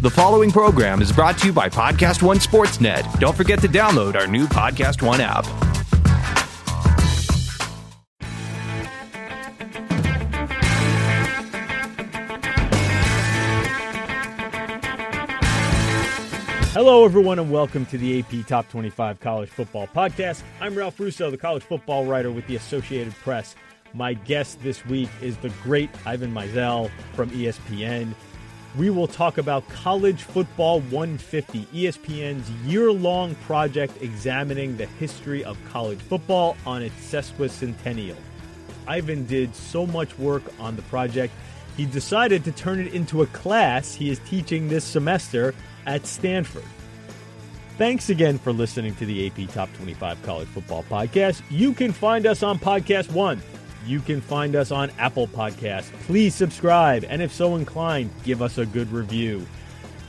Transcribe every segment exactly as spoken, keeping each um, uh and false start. The following program is brought to you by Podcast One Sportsnet. Don't forget to download our new Podcast One app. Hello, everyone, and welcome to the A P Top twenty-five College Football Podcast. I'm Ralph Russo, the college football writer with the Associated Press. My guest this week is the great Ivan Mizell from E S P N. We will talk about College Football one fifty, E S P N's year-long project examining the history of college football on its sesquicentennial. Ivan did so much work on the project, he decided to turn it into a class he is teaching this semester at Stanford. Thanks again for listening to the A P Top twenty-five College Football Podcast. You can find us on Podcast One. You can find us on Apple Podcasts. Please subscribe, and if so inclined, give us a good review.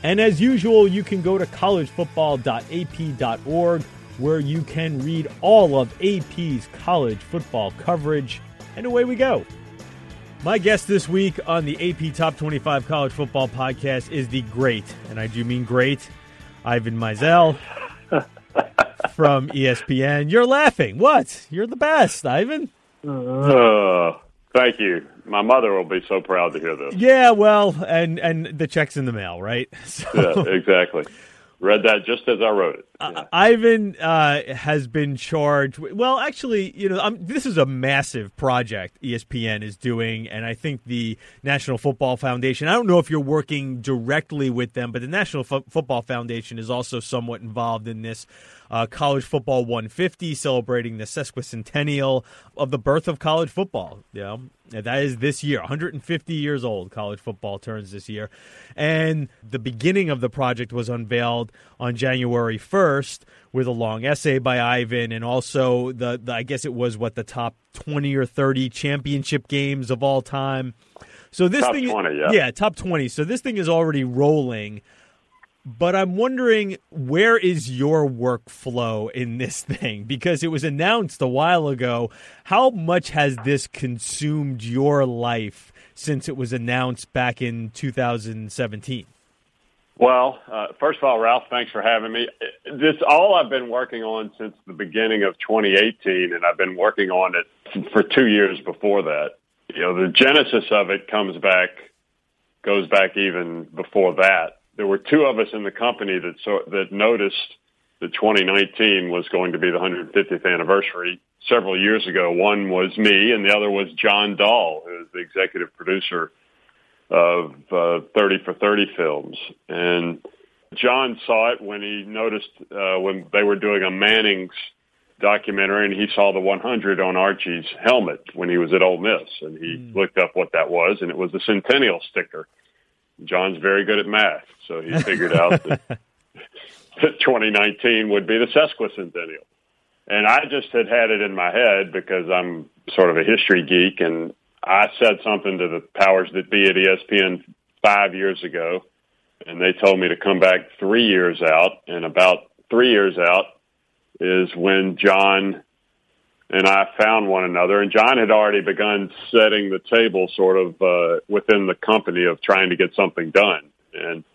And as usual, you can go to college football dot a p dot org, where you can read all of A P's college football coverage. And away we go. My guest this week on the A P Top twenty-five College Football Podcast is the great, and I do mean great, Ivan Mizell from E S P N. You're laughing. What? You're the best, Ivan. Uh, thank you. My mother will be so proud to hear this. Yeah, well, and, and the check's in the mail, right? So, yeah, exactly. Read that just as I wrote it. Yeah. Uh, Ivan uh, has been charged. With, well, actually, you know, I'm, this is a massive project E S P N is doing, and I think the National Football Foundation, I don't know if you're working directly with them, but the National F- Football Foundation is also somewhat involved in this uh, College Football one fifty, celebrating the sesquicentennial of the birth of college football. You know, that is this year. one hundred fifty years old college football turns this year. And the beginning of the project was unveiled on January first with a long essay by Ivan, and also the, the I guess it was what the top twenty or thirty championship games of all time. So this top thing, twenty, yeah. yeah, top twenty. So this thing is already rolling. But I'm wondering, where is your workflow in this thing? Because it was announced a while ago. How much has this consumed your life since it was announced back in two thousand seventeen? Well, uh, first of all, Ralph, thanks for having me. This all I've been working on since the beginning of twenty eighteen, and I've been working on it for two years before that. You know, the genesis of it comes back, goes back even before that. There were two of us in the company that saw, that noticed that twenty nineteen was going to be the one hundred fiftieth anniversary several years ago. One was me, and the other was John Dahl, who is the executive producer of uh, thirty for thirty films. And John saw it when he noticed uh, when they were doing a Manning's documentary, and he saw the one hundred on Archie's helmet when he was at Ole Miss, and he mm. looked up what that was, and it was the centennial sticker. John's very good at math, so he figured out that, that twenty nineteen would be the sesquicentennial. And I just had had it in my head because I'm sort of a history geek, and I said something to the powers that be at E S P N five years ago, and they told me to come back three years out, and about three years out is when John and I found one another, and John had already begun setting the table sort of uh, within the company of trying to get something done. And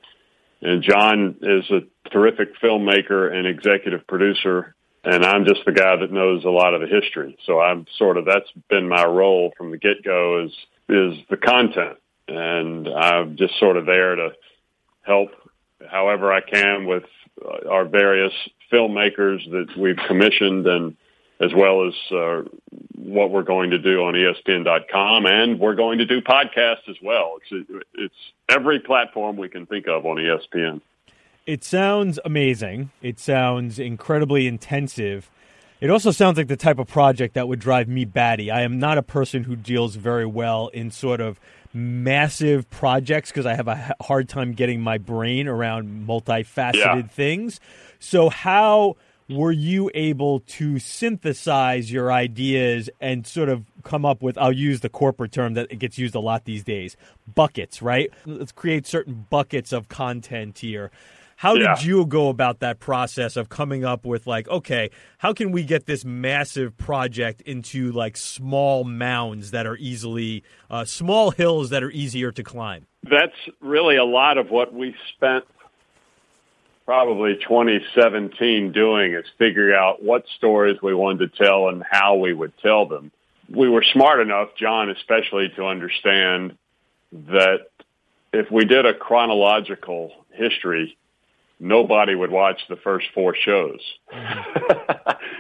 and John is a terrific filmmaker and executive producer, and I'm just the guy that knows a lot of the history. So I'm sort of, that's been my role from the get-go is, is the content. And I'm just sort of there to help however I can with our various filmmakers that we've commissioned, and as well as uh, what we're going to do on E S P N dot com, and we're going to do podcasts as well. It's it's every platform we can think of on E S P N. It sounds amazing. It sounds incredibly intensive. It also sounds like the type of project that would drive me batty. I am not a person who deals very well in sort of massive projects because I have a hard time getting my brain around multifaceted yeah. things. So how were you able to synthesize your ideas and sort of come up with, I'll use the corporate term that gets used a lot these days, buckets, right? Let's create certain buckets of content here. How yeah. did you go about that process of coming up with, like, okay, how can we get this massive project into, like, small mounds that are easily uh, – small hills that are easier to climb? That's really a lot of what we spent probably twenty seventeen doing, is figuring out what stories we wanted to tell and how we would tell them. We were smart enough, John especially, to understand that if we did a chronological history, nobody would watch the first four shows.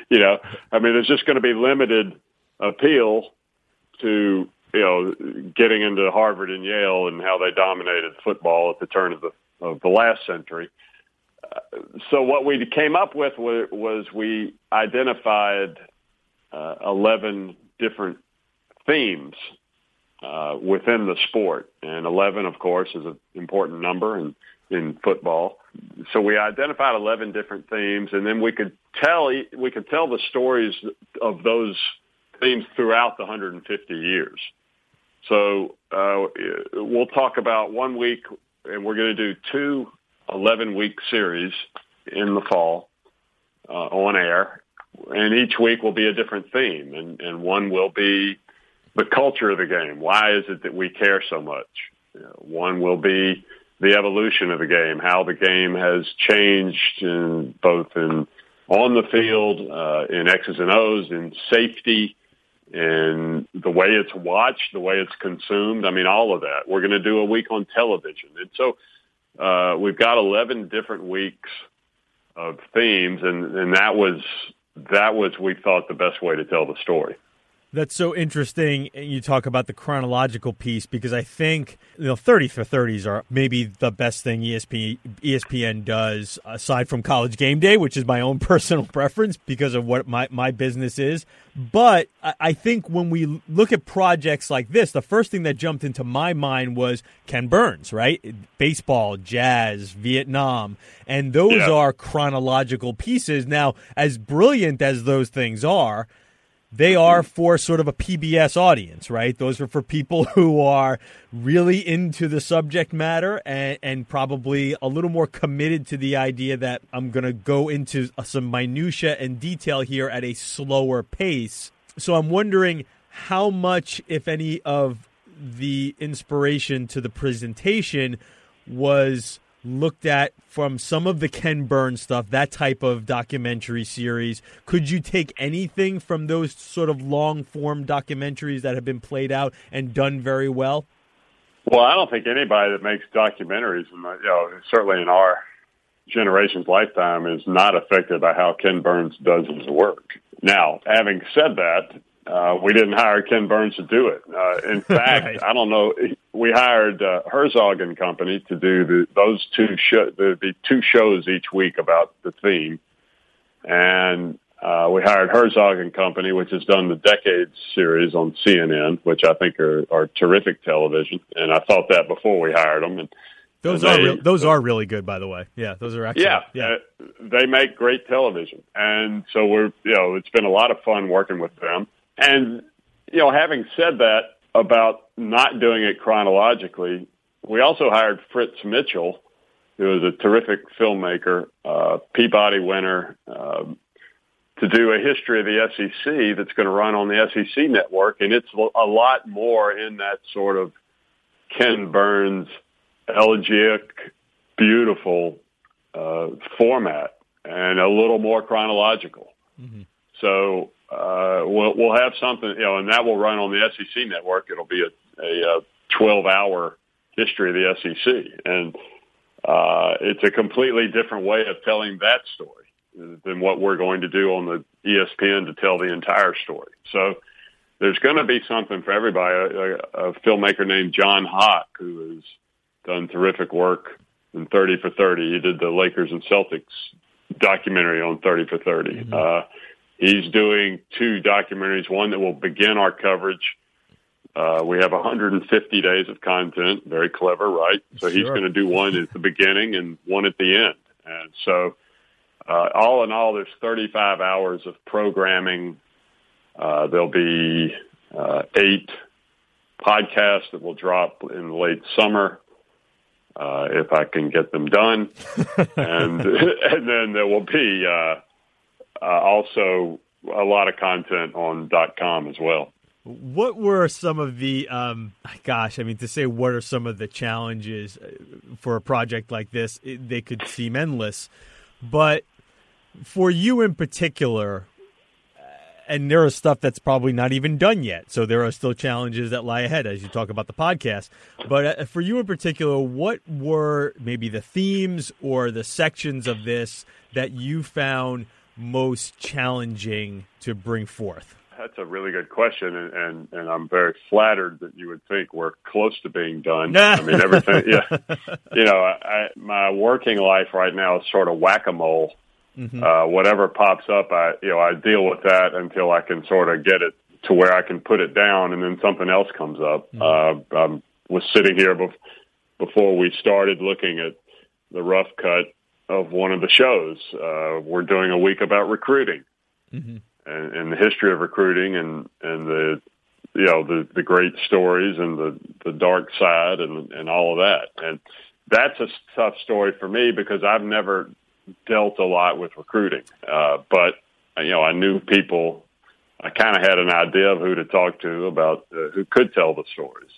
You know, I mean, there's just going to be limited appeal to, you know, getting into Harvard and Yale and how they dominated football at the turn of the of the last century. Uh, so what we came up with was, was we identified uh, eleven different themes uh, within the sport. And eleven, of course, is an important number in, in football. So we identified eleven different themes, and then we could tell we could tell the stories of those themes throughout the one hundred fifty years. So uh, we'll talk about one week, and we're going to do two eleven-week series in the fall uh, on air. And each week will be a different theme, and, and one will be the culture of the game. Why is it that we care so much? You know, one will be the evolution of the game, how the game has changed in, both in on the field, uh, in X's and O's, in safety, in the way it's watched, the way it's consumed. I mean, all of that. We're going to do a week on television. And so uh, we've got eleven different weeks of themes, and, and that was – That was, we thought, the best way to tell the story. That's so interesting. You talk about the chronological piece, because I think, you know, thirty for thirties are maybe the best thing E S P N does, aside from College Game Day, which is my own personal preference because of what my, my business is. But I think when we look at projects like this, the first thing that jumped into my mind was Ken Burns, right? Baseball, jazz, Vietnam. And those yeah. are chronological pieces. Now, as brilliant as those things are, they are for sort of a P B S audience, right? Those are for people who are really into the subject matter and, and probably a little more committed to the idea that I'm going to go into some minutia and detail here at a slower pace. So I'm wondering how much, if any, of the inspiration to the presentation was looked at from some of the Ken Burns stuff, that type of documentary series. Could you take anything from those sort of long-form documentaries that have been played out and done very well? Well, I don't think anybody that makes documentaries, you know, certainly in our generation's lifetime, is not affected by how Ken Burns does his work. Now, having said that, uh, we didn't hire Ken Burns to do it. Uh, in fact, right. I don't know... We hired uh, Herzog and Company to do the, those two show, there'd be two shows each week about the theme, and uh, we hired Herzog and Company, which has done the Decades series on C N N, which I think are, are terrific television. And I thought that before we hired them. And those and are they, real, those uh, are really good, by the way. Yeah, those are excellent. Yeah, yeah. Uh, they make great television, and so we're you know it's been a lot of fun working with them. And you know, having said that, about not doing it chronologically, we also hired Fritz Mitchell, who is a terrific filmmaker, uh, Peabody winner, um, to do a history of the S E C that's going to run on the S E C network. And it's a lot more in that sort of Ken Burns, elegiac, beautiful uh, format, and a little more chronological. Mm-hmm. So uh, we'll, we'll have something, you know, and that will run on the S E C network. It'll be a, a, a twelve-hour history of the S E C. And uh, it's a completely different way of telling that story than what we're going to do on the E S P N to tell the entire story. So there's going to be something for everybody. A, a, a filmmaker named John Hawk, who has done terrific work in thirty for thirty. He did the Lakers and Celtics documentary on thirty for thirty. Mm-hmm. Uh, He's doing two documentaries, one that will begin our coverage. Uh, we have one hundred fifty days of content, very clever, right? So sure. He's going to do one at the beginning and one at the end. And so uh, all in all, there's thirty-five hours of programming. Uh, there'll be uh, eight podcasts that will drop in the late summer. uh, if I can get them done. and and then there will be uh, uh, also a lot of content on .com as well. What were some of the, um, gosh, I mean, to say what are some of the challenges for a project like this, it, they could seem endless. But for you in particular, and there is stuff that's probably not even done yet, so there are still challenges that lie ahead as you talk about the podcast. But for you in particular, what were maybe the themes or the sections of this that you found most challenging to bring forth? That's a really good question, and, and, and I'm very flattered that you would think we're close to being done. I mean, everything, yeah. You know, I, my working life right now is sort of whack-a-mole. Mm-hmm. Uh, whatever pops up, I you know I deal with that until I can sort of get it to where I can put it down, and then something else comes up. Mm-hmm. Uh, I was sitting here bef- before we started looking at the rough cut of one of the shows. Uh, we're doing a week about recruiting. Mm-hmm. And, and the history of recruiting, and, and the you know the, the great stories, and the, the dark side, and and all of that, and that's a tough story for me because I've never dealt a lot with recruiting. Uh, but you know, I knew people. I kind of had an idea of who to talk to about uh, who could tell the stories.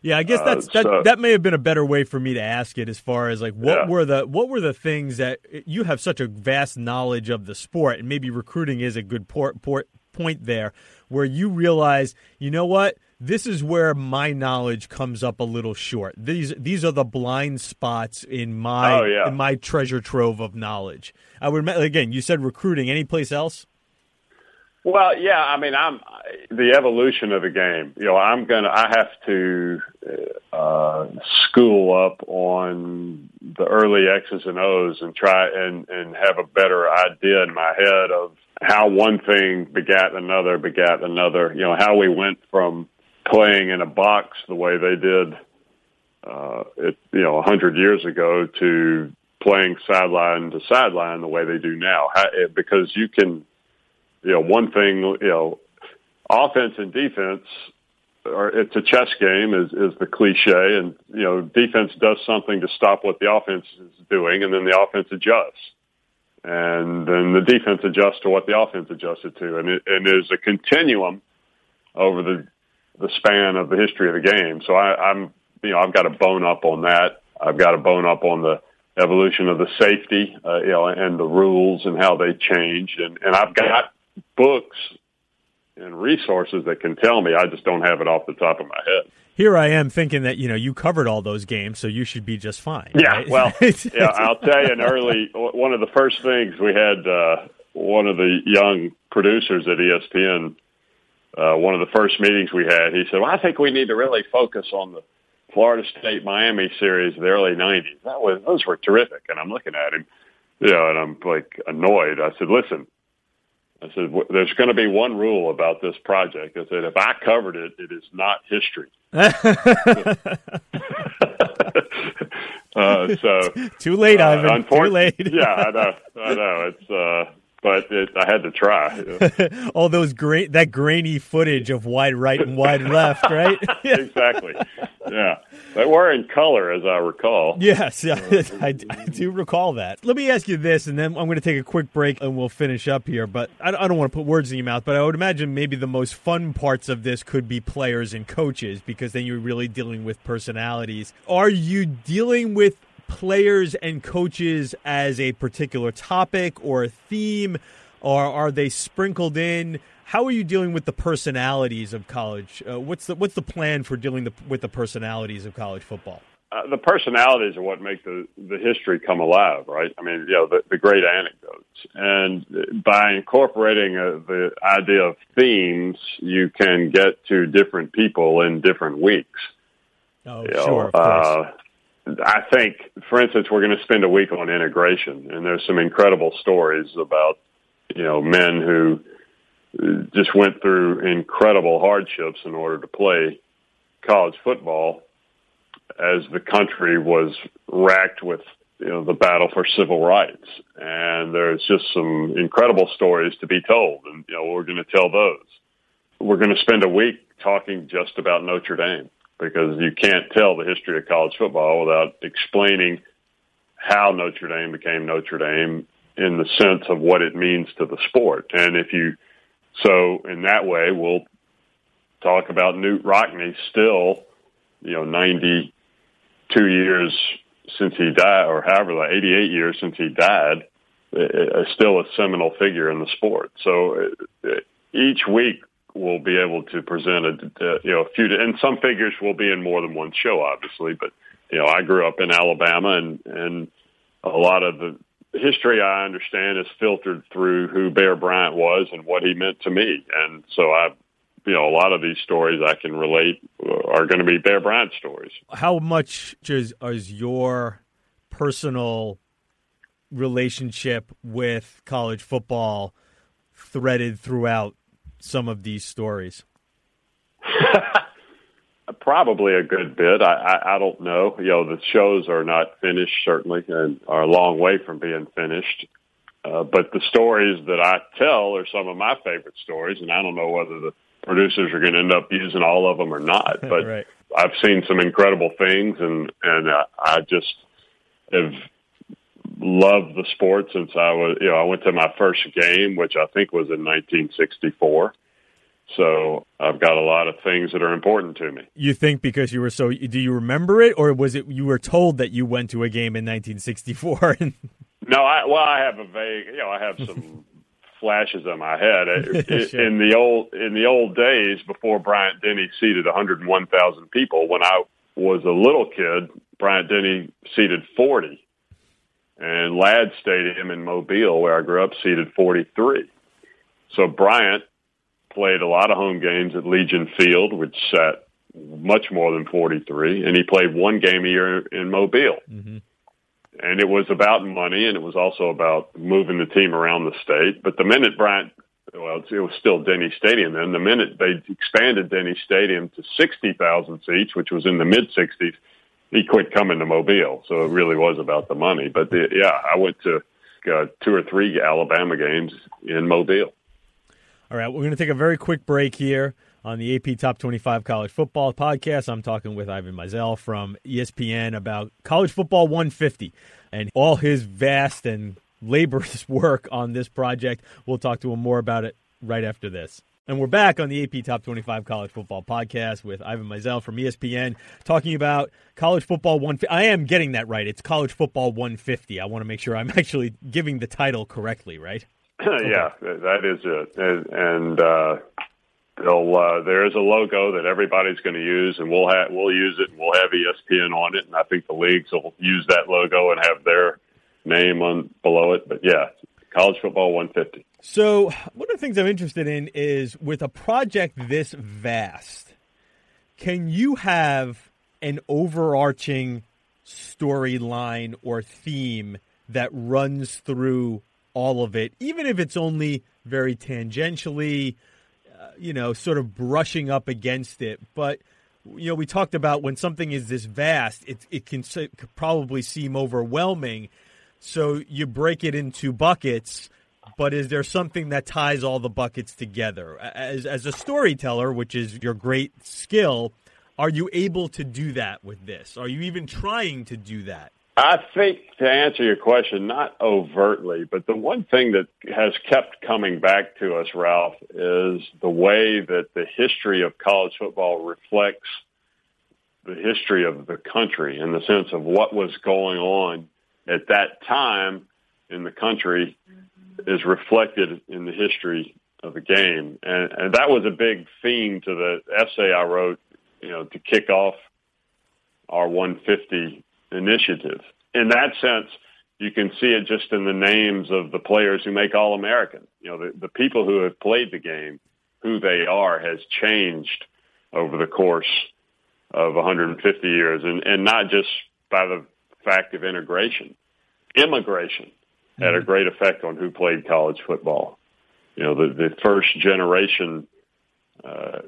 Yeah, I guess that's uh, that. So, that may have been a better way for me to ask it, as far as like what yeah. were the what were the things that you have such a vast knowledge of the sport, and maybe recruiting is a good port, port, point there, where you realize, you know what, this is where my knowledge comes up a little short. These these are the blind spots in my oh, yeah. in my treasure trove of knowledge. I would again, you said recruiting. Any place else? Well, yeah, I mean, I'm the evolution of the game. You know, I'm gonna, I have to uh, school up on the early X's and O's and try and, and have a better idea in my head of how one thing begat another, begat another. You know, how we went from playing in a box the way they did, uh, it, you know, a hundred years ago to playing sideline to sideline the way they do now, how, because you can. You know, one thing, you know, offense and defense, or it's a chess game is, is the cliche. And, you know, defense does something to stop what the offense is doing, and then the offense adjusts. And then the defense adjusts to what the offense adjusted to. And, it, and there's a continuum over the the span of the history of the game. So I, I'm, you know, I've got to bone up on that. I've got to bone up on the evolution of the safety, uh, you know, and the rules and how they changed. And, and I've got books and resources that can tell me. I just don't have it off the top of my head. Here I am thinking that, you know, you covered all those games, so you should be just fine. Yeah, right? Well, yeah, I'll tell you, an early one of the first things we had, uh, one of the young producers at E S P N, uh, one of the first meetings we had, he said, well, I think we need to really focus on the Florida State Miami series of the early nineties. That was, those were terrific. And I'm looking at him, you know, and I'm like annoyed. I said, listen, I said, there's going to be one rule about this project. I said, if I covered it, it is not history. uh, so too late, uh, Ivan. Unfor- too late. Yeah, I know. I know. It's uh, but it, I had to try. Yeah. All those great that grainy footage of wide right and wide left, right? Exactly. Yeah, they were in color, as I recall. Yes, I, I do recall that. Let me ask you this, and then I'm going to take a quick break, and we'll finish up here. But I don't want to put words in your mouth, but I would imagine maybe the most fun parts of this could be players and coaches, because then you're really dealing with personalities. Are you dealing with players and coaches as a particular topic or a theme, or are they sprinkled in? How are you dealing with the personalities of college? Uh, what's the what's the plan for dealing the, with the personalities of college football? Uh, the personalities are what make the, the history come alive, right? I mean, you know, the, the great anecdotes. And by incorporating uh, the idea of themes, you can get to different people in different weeks. Oh, you sure, know, of course. Uh, I think, for instance, we're going to spend a week on integration, and there's some incredible stories about, you know, men who just went through incredible hardships in order to play college football as the country was racked with, you know, the battle for civil rights. And there's just some incredible stories to be told. And, you know, we're going to tell those. We're going to spend a week talking just about Notre Dame because you can't tell the history of college football without explaining how Notre Dame became Notre Dame in the sense of what it means to the sport. And if you, so in that way, we'll talk about Knute Rockne still, you know, ninety-two years since he died, or however, like eighty-eight years since he died, is still a seminal figure in the sport. So each week we'll be able to present a, you know, a few, and some figures will be in more than one show, obviously, but, you know, I grew up in Alabama, and, and a lot of the history I understand is filtered through who Bear Bryant was and what he meant to me. And so I, you know, a lot of these stories I can relate are going to be Bear Bryant stories. How much is, is your personal relationship with college football threaded throughout some of these stories? Probably a good bit. I, I, I don't know. You know, the shows are not finished, certainly, and are a long way from being finished. Uh, but the stories that I tell are some of my favorite stories, and I don't know whether the producers are going to end up using all of them or not. But right. I've seen some incredible things, and, and uh, I just have loved the sport since I was, you know, I went to my first game, which I think was in nineteen sixty-four. So I've got a lot of things that are important to me. You think because you were so, do you remember it, or was it you were told that you went to a game in nineteen sixty-four? No, I, well, I have a vague, you know, I have some flashes in my head. It, sure. In the old in the old days, before Bryant Denny seated one hundred one thousand people, when I was a little kid, Bryant Denny seated forty, and Ladd Stadium in Mobile, where I grew up, seated forty-three. So Bryant played a lot of home games at Legion Field, which sat much more than forty-three, and he played one game a year in Mobile. Mm-hmm. And it was about money, and it was also about moving the team around the state. But the minute Bryant, well, it was still Denny Stadium then, the minute they expanded Denny Stadium to sixty thousand seats, which was in the mid-sixties, he quit coming to Mobile. So it really was about the money. But, the, yeah, I went to uh, two or three Alabama games in Mobile. All right, we're going to take a very quick break here on the A P Top twenty-five College Football Podcast. I'm talking with Ivan Mizell from E S P N about College Football one fifty and all his vast and laborious work on this project. We'll talk to him more about it right after this. And we're back on the A P Top twenty-five College Football Podcast with Ivan Mizell from E S P N talking about College Football one fifty. I am getting that right. It's College Football one fifty. I want to make sure I'm actually giving the title correctly, right? Okay. Yeah, that is it. And, and uh, they'll, uh, there is a logo that everybody's going to use, and we'll ha- we'll use it, and we'll have E S P N on it, and I think the leagues will use that logo and have their name on below it. But, yeah, College Football one fifty. So one of the things I'm interested in is, with a project this vast, can you have an overarching storyline or theme that runs through all of it, even if it's only very tangentially, uh, you know, sort of brushing up against it? But, you know, we talked about when something is this vast, it, it can se- could probably seem overwhelming. So you break it into buckets, but is there something that ties all the buckets together? As, as a storyteller, which is your great skill, are you able to do that with this? Are you even trying to do that? I think, to answer your question, not overtly, but the one thing that has kept coming back to us, Ralph, is the way that the history of college football reflects the history of the country, in the sense of what was going on at that time in the country is reflected in the history of the game. And, and that was a big theme to the essay I wrote, you know, to kick off our one fifty initiative. In that sense, you can see it just in the names of the players who make All-American. You know, the, the people who have played the game, who they are, has changed over the course of one hundred fifty years, and, and not just by the fact of integration. Immigration mm-hmm. had a great effect on who played college football. You know, the, the first generation uh,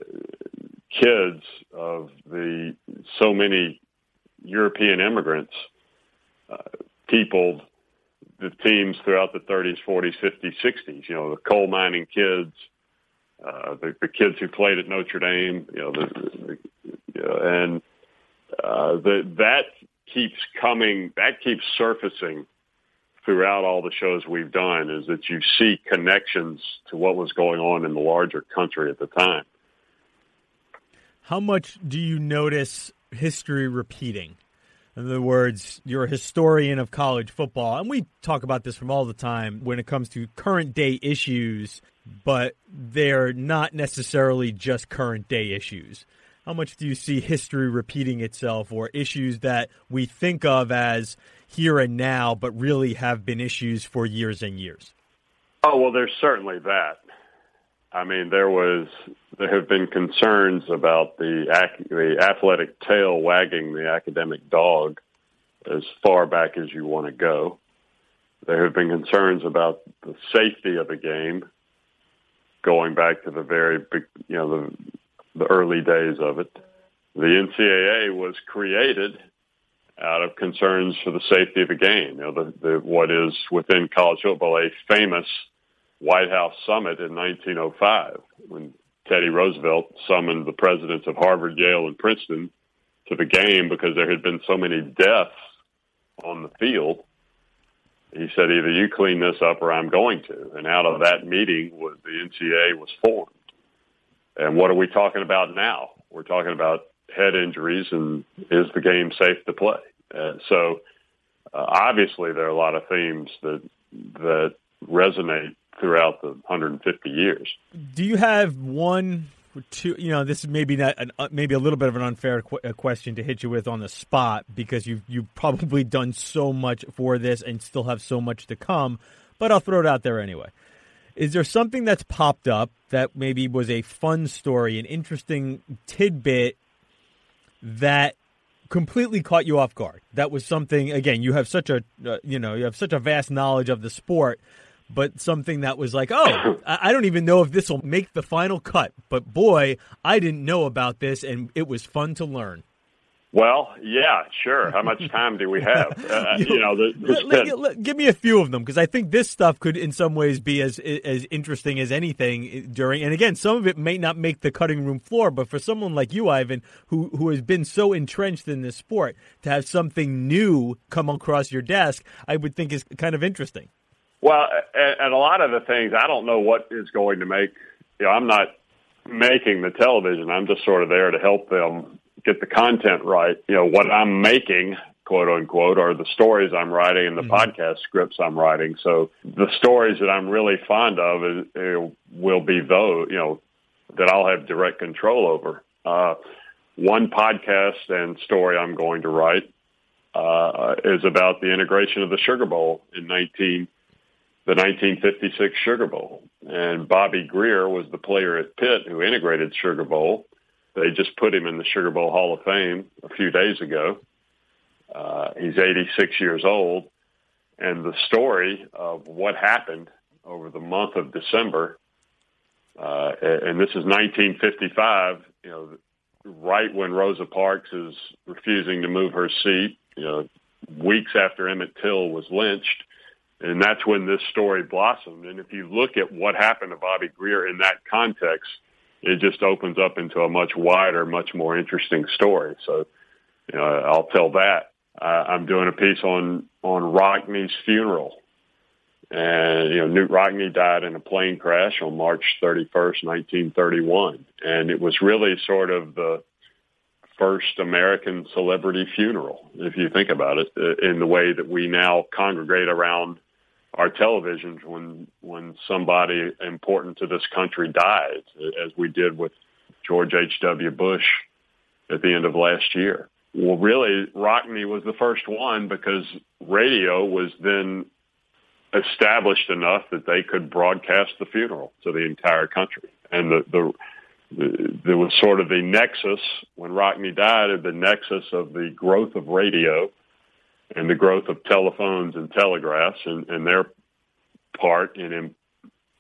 kids of the so many European immigrants uh, peopled the teams throughout the thirties, forties, fifties, sixties. You know, the coal mining kids, uh, the, the kids who played at Notre Dame, you know, the, the, Uh, and uh, the, that keeps coming, that keeps surfacing throughout all the shows we've done, is that you see connections to what was going on in the larger country at the time. How much do you notice history repeating? In other words, you're a historian of college football, and we talk about this from all the time when it comes to current day issues, but they're not necessarily just current day issues. How much do you see history repeating itself, or issues that we think of as here and now, but really have been issues for years and years? Oh, well, there's certainly that. I mean, there was, there have been concerns about the the athletic tail wagging the academic dog as far back as you want to go. There have been concerns about the safety of the game going back to the very, big, you know, the, the early days of it. The N C double A was created out of concerns for the safety of the game. You know, the, the, what is within college football a famous White House summit in nineteen oh five, when Teddy Roosevelt summoned the presidents of Harvard, Yale, and Princeton to the game because there had been so many deaths on the field. He said, either you clean this up or I'm going to. And out of that meeting, was the N C double A was formed. And what are we talking about now? We're talking about head injuries and is the game safe to play? Uh, so uh, obviously there are a lot of themes that that resonate throughout the one hundred fifty years. Do you have one or two, you know, this is maybe not an, maybe a little bit of an unfair qu- question to hit you with on the spot, because you've, you've probably done so much for this and still have so much to come, but I'll throw it out there anyway. Is there something that's popped up that maybe was a fun story, an interesting tidbit that completely caught you off guard? That was something, again, you have such a, uh, you know, you have such a vast knowledge of the sport, but something that was like, oh, I don't even know if this will make the final cut, but boy, I didn't know about this, and it was fun to learn. Well, yeah, sure. How much time do we have? Uh, you, you know, the, the let, let, let, give me a few of them, because I think this stuff could, in some ways, be as as interesting as anything during. And again, some of it may not make the cutting room floor, but for someone like you, Ivan, who who has been so entrenched in this sport, to have something new come across your desk, I would think is kind of interesting. Well, and a lot of the things, I don't know what is going to make. You know, I'm not making the television. I'm just sort of there to help them get the content right. You know, what I'm making, quote unquote, are the stories I'm writing and the mm-hmm. podcast scripts I'm writing. So the stories that I'm really fond of is, it will be those, you know, that I'll have direct control over. Uh, one podcast and story I'm going to write uh, is about the integration of the Sugar Bowl in nineteen the nineteen fifty-six Sugar Bowl. And Bobby Greer was the player at Pitt who integrated Sugar Bowl. They just put him in the Sugar Bowl Hall of Fame a few days ago. Uh, he's eighty-six years old. And the story of what happened over the month of December, uh, and this is nineteen fifty-five, you know, right when Rosa Parks is refusing to move her seat, you know, weeks after Emmett Till was lynched. And that's when this story blossomed. And if you look at what happened to Bobby Greer in that context, it just opens up into a much wider, much more interesting story. So, you know, I'll tell that. Uh, I'm doing a piece on, on Rockne's funeral. And, you know, Knute Rockne died in a plane crash on March thirty-first, nineteen thirty-one. And it was really sort of the first American celebrity funeral, if you think about it, in the way that we now congregate around our televisions when when somebody important to this country dies, as we did with George H W Bush at the end of last year. Well, really, Rockne was the first one, because radio was then established enough that they could broadcast the funeral to the entire country. And the, the the there was sort of the nexus, when Rockne died, the nexus of the growth of radio and the growth of telephones and telegraphs and, and their part in, in,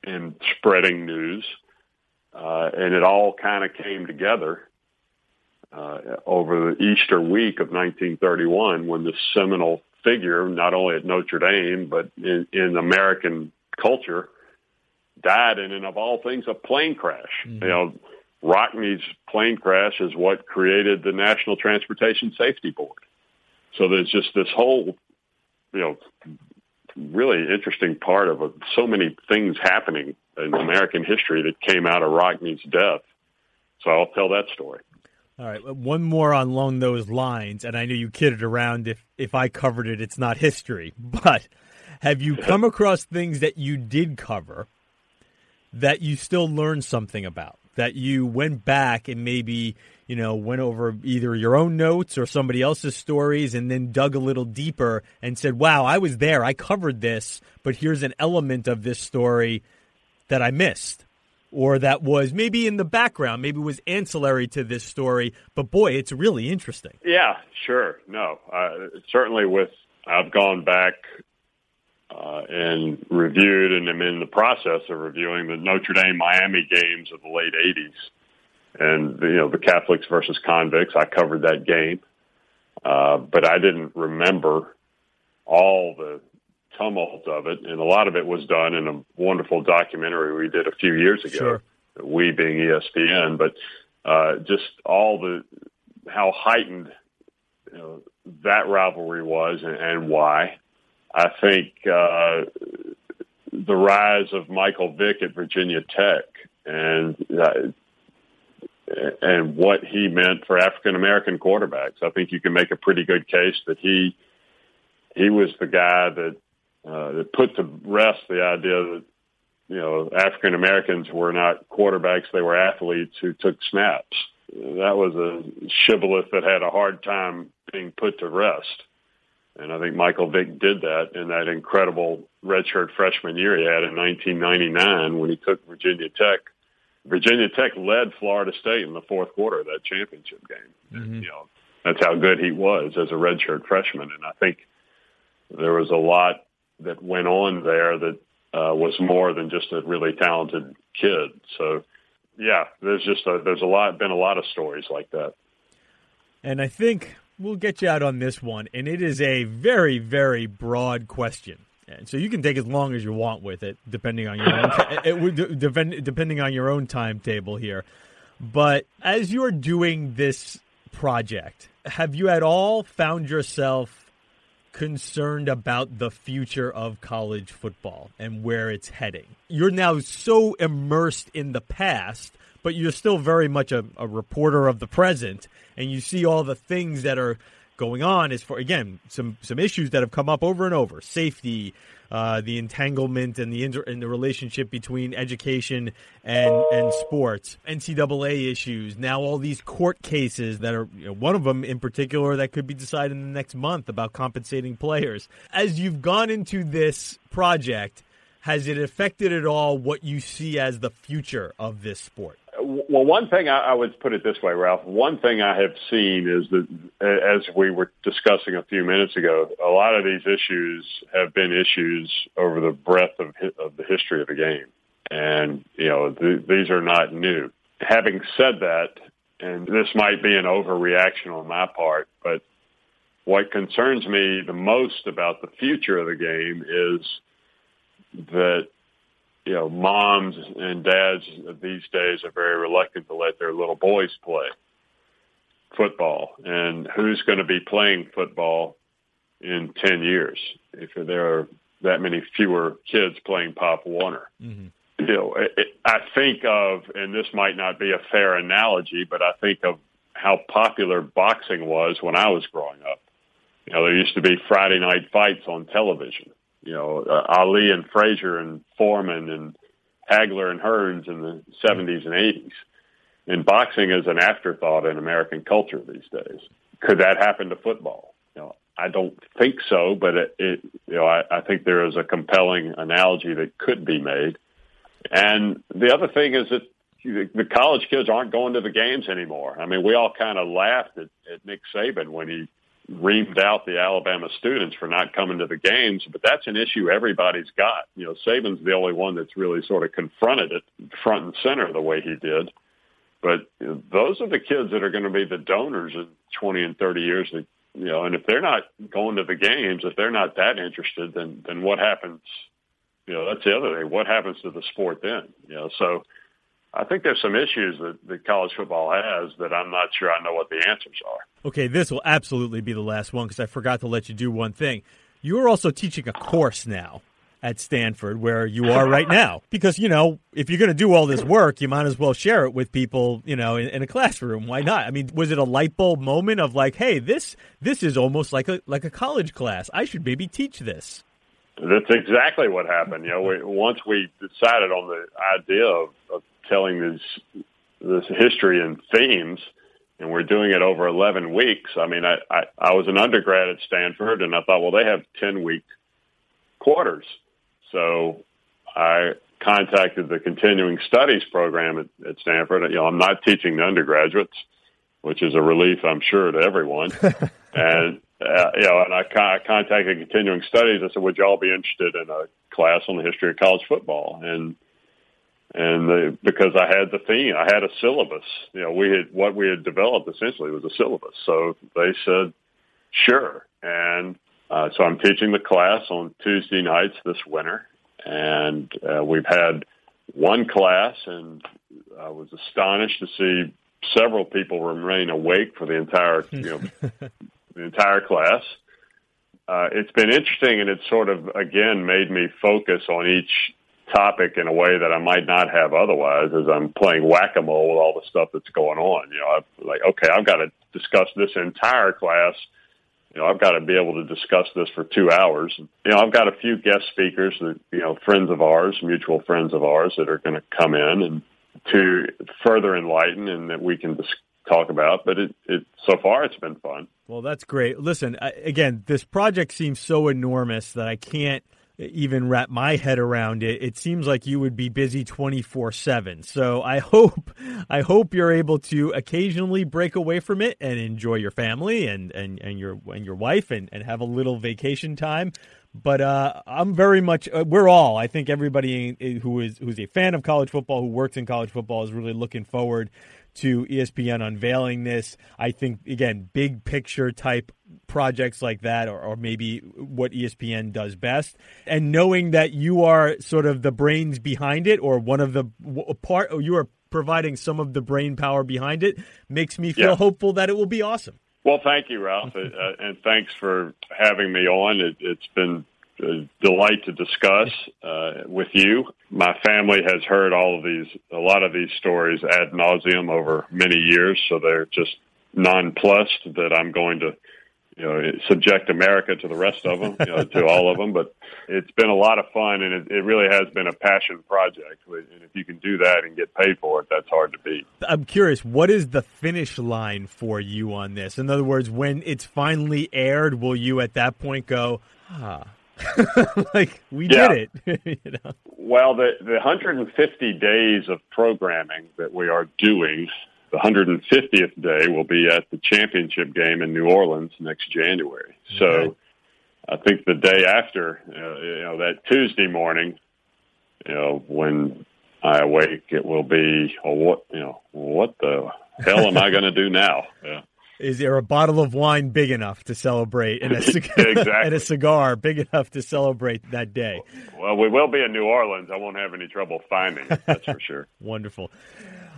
in spreading news. Uh, and it all kind of came together uh, over the Easter week of nineteen thirty-one, when this seminal figure, not only at Notre Dame, but in, in American culture, died in, and of all things, a plane crash. Mm-hmm. You know, Rockne's plane crash is what created the National Transportation Safety Board. So there's just this whole, you know, really interesting part of a, so many things happening in American history that came out of Rockne's death. So I'll tell that story. All right, one more on along those lines, and I know you kidded around. If if I covered it, it's not history. But have you come across things that you did cover that you still learned something about, that you went back and maybe, you know, went over either your own notes or somebody else's stories and then dug a little deeper and said, wow, I was there, I covered this, but here's an element of this story that I missed, or that was maybe in the background, maybe was ancillary to this story, but boy, it's really interesting. Yeah, sure. No, uh, certainly with, I've gone back uh, and reviewed, and I'm in the process of reviewing the Notre Dame-Miami games of the late eighties. And, you know, the Catholics versus convicts, I covered that game. Uh, but I didn't remember all the tumult of it, and a lot of it was done in a wonderful documentary we did a few years ago, sure. We being E S P N, but uh, just all the how heightened you know, that rivalry was and, and why. I think uh, the rise of Michael Vick at Virginia Tech and uh, and what he meant for African-American quarterbacks. I think you can make a pretty good case that he he was the guy that Uh, that put to rest the idea that, you know, African Americans were not quarterbacks, they were athletes who took snaps. That was a shibboleth that had a hard time being put to rest. And I think Michael Vick did that in that incredible redshirt freshman year he had in nineteen ninety-nine when he took Virginia Tech. Virginia Tech led Florida State in the fourth quarter of that championship game. Mm-hmm. You know, that's how good he was as a redshirt freshman. And I think there was a lot that went on there that uh, was more than just a really talented kid. So, yeah, there's just a, there's a lot been a lot of stories like that. And I think we'll get you out on this one, and it is a very, very broad question. And so you can take as long as you want with it, depending on your own it would depend, depending on your own timetable here. But as you're doing this project, have you at all found yourself concerned about the future of college football and where it's heading? You're now so immersed in the past, but you're still very much a, a reporter of the present, and you see all the things that are going on as far, again, some some issues that have come up over and over. Safety, uh, the entanglement and the inter- and the relationship between education and, and sports, N C double A issues, now all these court cases that are, you know, one of them in particular that could be decided in the next month about compensating players. As you've gone into this project, has it affected at all what you see as the future of this sport? Well, one thing I, I would put it this way, Ralph. One thing I have seen is that, as we were discussing a few minutes ago, a lot of these issues have been issues over the breadth of, of the history of the game. And, you know, th- these are not new. Having said that, and this might be an overreaction on my part, but what concerns me the most about the future of the game is that, you know, moms and dads these days are very reluctant to let their little boys play football. And who's going to be playing football in ten years if there are that many fewer kids playing Pop Warner? Mm-hmm. You know, it, it, I think of, and this might not be a fair analogy, but I think of how popular boxing was when I was growing up. You know, there used to be Friday night fights on television. You know, uh, Ali and Frazier and Foreman and Hagler and Hearns in the seventies and eighties. And boxing is an afterthought in American culture these days. Could that happen to football? You know, I don't think so, but it, it you know, I, I think there is a compelling analogy that could be made. And the other thing is that the college kids aren't going to the games anymore. I mean, we all kind of laughed at, at Nick Saban when he reamed out the Alabama students for not coming to the games, but that's an issue everybody's got. You know, Saban's the only one that's really sort of confronted it front and center the way he did. But those are the kids that are going to be the donors in twenty and thirty years. That, you know, and if they're not going to the games, if they're not that interested, then then what happens? You know, that's the other thing. What happens to the sport then? You know, so I think there's some issues that, that college football has that I'm not sure I know what the answers are. Okay, this will absolutely be the last one because I forgot to let you do one thing. You're also teaching a course now at Stanford where you are right now because, you know, if you're going to do all this work, you might as well share it with people, you know, in, in a classroom. Why not? I mean, was it a light bulb moment of like, hey, this this is almost like a, like a college class. I should maybe teach this. That's exactly what happened. You know, we, once we decided on the idea of, of telling this this history and themes, and we're doing it over eleven weeks. I mean, I, I, I was an undergrad at Stanford, and I thought, well, they have ten-week quarters. So I contacted the continuing studies program at, at Stanford. You know, I'm not teaching the undergraduates, which is a relief, I'm sure, to everyone. and Uh, you know, and I, con- I contacted continuing studies. I said, would y'all be interested in a class on the history of college football? And, and the, because I had the theme, I had a syllabus, you know, we had, what we had developed essentially was a syllabus. So they said, sure. And, uh, so I'm teaching the class on Tuesday nights this winter. And, uh, we've had one class and I was astonished to see several people remain awake for the entire, you know, the entire class. Uh, it's been interesting, and it's sort of, again, made me focus on each topic in a way that I might not have otherwise, as I'm playing whack-a-mole with all the stuff that's going on. You know, I'm like, okay, I've got to discuss this entire class. You know, I've got to be able to discuss this for two hours. You know, I've got a few guest speakers that, you know, friends of ours, mutual friends of ours that are going to come in and to further enlighten and that we can discuss. talk about, but it, it so far it's been fun. Well, that's great. Listen, I, again, this project seems so enormous that I can't even wrap my head around it. It seems like you would be busy twenty-four seven. So I hope I hope you're able to occasionally break away from it and enjoy your family and, and, and your and your wife and, and have a little vacation time. But uh, I'm very much uh, we're all I think everybody who is who's a fan of college football, who works in college football, is really looking forward to E S P N unveiling this. I think, again, big picture type projects like that, or, or maybe what E S P N does best, and knowing that you are sort of the brains behind it, or one of the part, or you are providing some of the brain power behind it, makes me feel yeah. hopeful that it will be awesome. Well, thank you, Ralph, uh, and thanks for having me on. It, it's been a delight to discuss uh, with you. My family has heard all of these, a lot of these stories ad nauseum over many years, so they're just nonplussed that I'm going to, you know, subject America to the rest of them, you know, to all of them. But it's been a lot of fun, and it, it really has been a passion project. And if you can do that and get paid for it, that's hard to beat. I'm curious, what is the finish line for you on this? In other words, when it's finally aired, will you at that point go, ah, like, we yeah. did it. You know? Well, the, the one hundred fifty days of programming that we are doing, the one hundred fiftieth day will be at the championship game in New Orleans next January. Okay. So I think the day after, uh, you know, that Tuesday morning, you know, when I awake, it will be, oh, what, you know, what the hell am I going to do now? Yeah. Is there a bottle of wine big enough to celebrate and a, cigar, exactly. and a cigar big enough to celebrate that day? Well, we will be in New Orleans. I won't have any trouble finding it, that's for sure. Wonderful.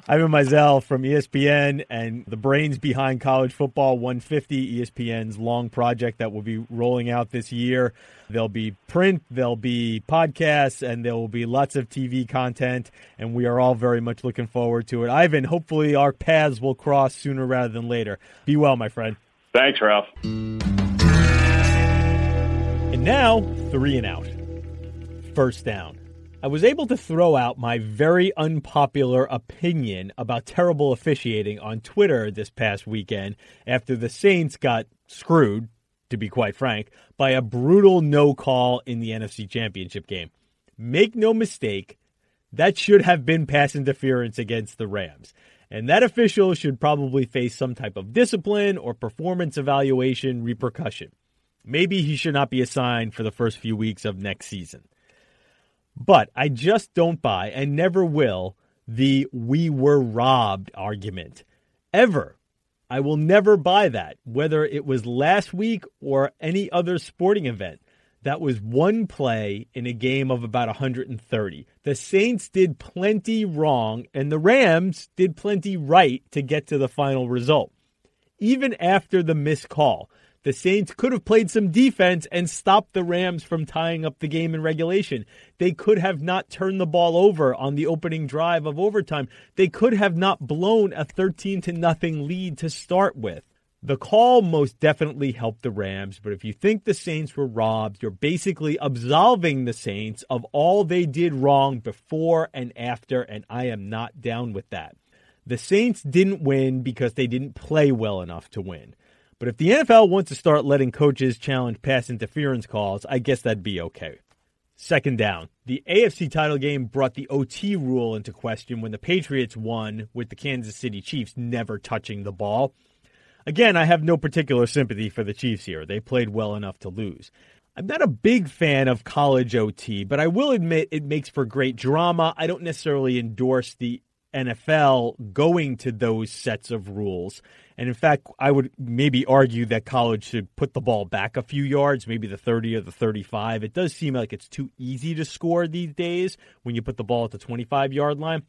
Ivan Mizell from E S P N and the brains behind College Football one fifty, E S P N's long project that will be rolling out this year. There'll be print, there'll be podcasts, and there will be lots of T V content, and we are all very much looking forward to it. Ivan, hopefully our paths will cross sooner rather than later. Be well, my friend. Thanks, Ralph. And now, three and out. First down. I was able to throw out my very unpopular opinion about terrible officiating on Twitter this past weekend after the Saints got screwed, to be quite frank, by a brutal no-call in the N F C Championship game. Make no mistake, that should have been pass interference against the Rams. And that official should probably face some type of discipline or performance evaluation repercussion. Maybe he should not be assigned for the first few weeks of next season. But I just don't buy, and never will, the we were robbed argument. Ever. I will never buy that, whether it was last week or any other sporting event. That was one play in a game of about one hundred thirty. The Saints did plenty wrong, and the Rams did plenty right to get to the final result. Even after the missed call, the Saints could have played some defense and stopped the Rams from tying up the game in regulation. They could have not turned the ball over on the opening drive of overtime. They could have not blown a thirteen to nothing lead to start with. The call most definitely helped the Rams, but if you think the Saints were robbed, you're basically absolving the Saints of all they did wrong before and after, and I am not down with that. The Saints didn't win because they didn't play well enough to win. But if the N F L wants to start letting coaches challenge pass interference calls, I guess that'd be okay. Second down. The A F C title game brought the O T rule into question when the Patriots won, with the Kansas City Chiefs never touching the ball. Again, I have no particular sympathy for the Chiefs here. They played well enough to lose. I'm not a big fan of college O T, but I will admit it makes for great drama. I don't necessarily endorse the N F L going to those sets of rules. And in fact, I would maybe argue that college should put the ball back a few yards, maybe the thirty or the thirty-five. It does seem like it's too easy to score these days when you put the ball at the twenty-five-yard line.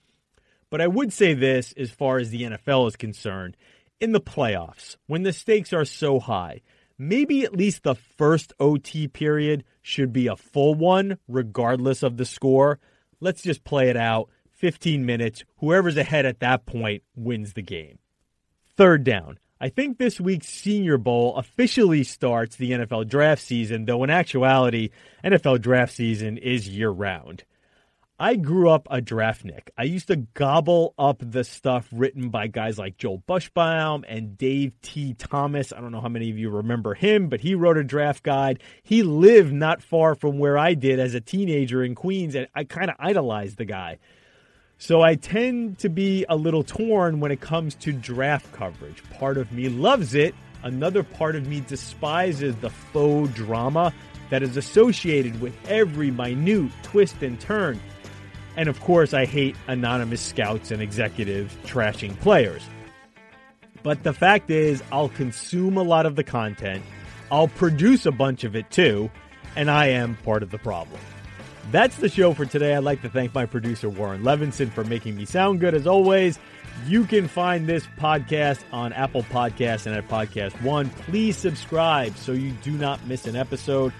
But I would say this as far as the N F L is concerned. In the playoffs, when the stakes are so high, maybe at least the first O T period should be a full one, regardless of the score. Let's just play it out. fifteen minutes. Whoever's ahead at that point wins the game. Third down. I think this week's Senior Bowl officially starts the N F L draft season, though in actuality, N F L draft season is year-round. I grew up a draftnik. I used to gobble up the stuff written by guys like Joel Bushbaum and Dave T. Thomas. I don't know how many of you remember him, but he wrote a draft guide. He lived not far from where I did as a teenager in Queens, and I kind of idolized the guy. So I tend to be a little torn when it comes to draft coverage. Part of me loves it. Another part of me despises the faux drama that is associated with every minute twist and turn. And, of course, I hate anonymous scouts and executives trashing players. But the fact is, I'll consume a lot of the content. I'll produce a bunch of it, too. And I am part of the problem. That's the show for today. I'd like to thank my producer, Warren Levinson, for making me sound good, as always. You can find this podcast on Apple Podcasts and at Podcast One. Please subscribe so you do not miss an episode.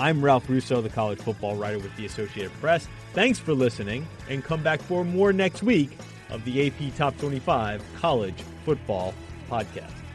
I'm Ralph Russo, the college football writer with the Associated Press. Thanks for listening, and come back for more next week of the A P Top twenty-five College Football Podcast.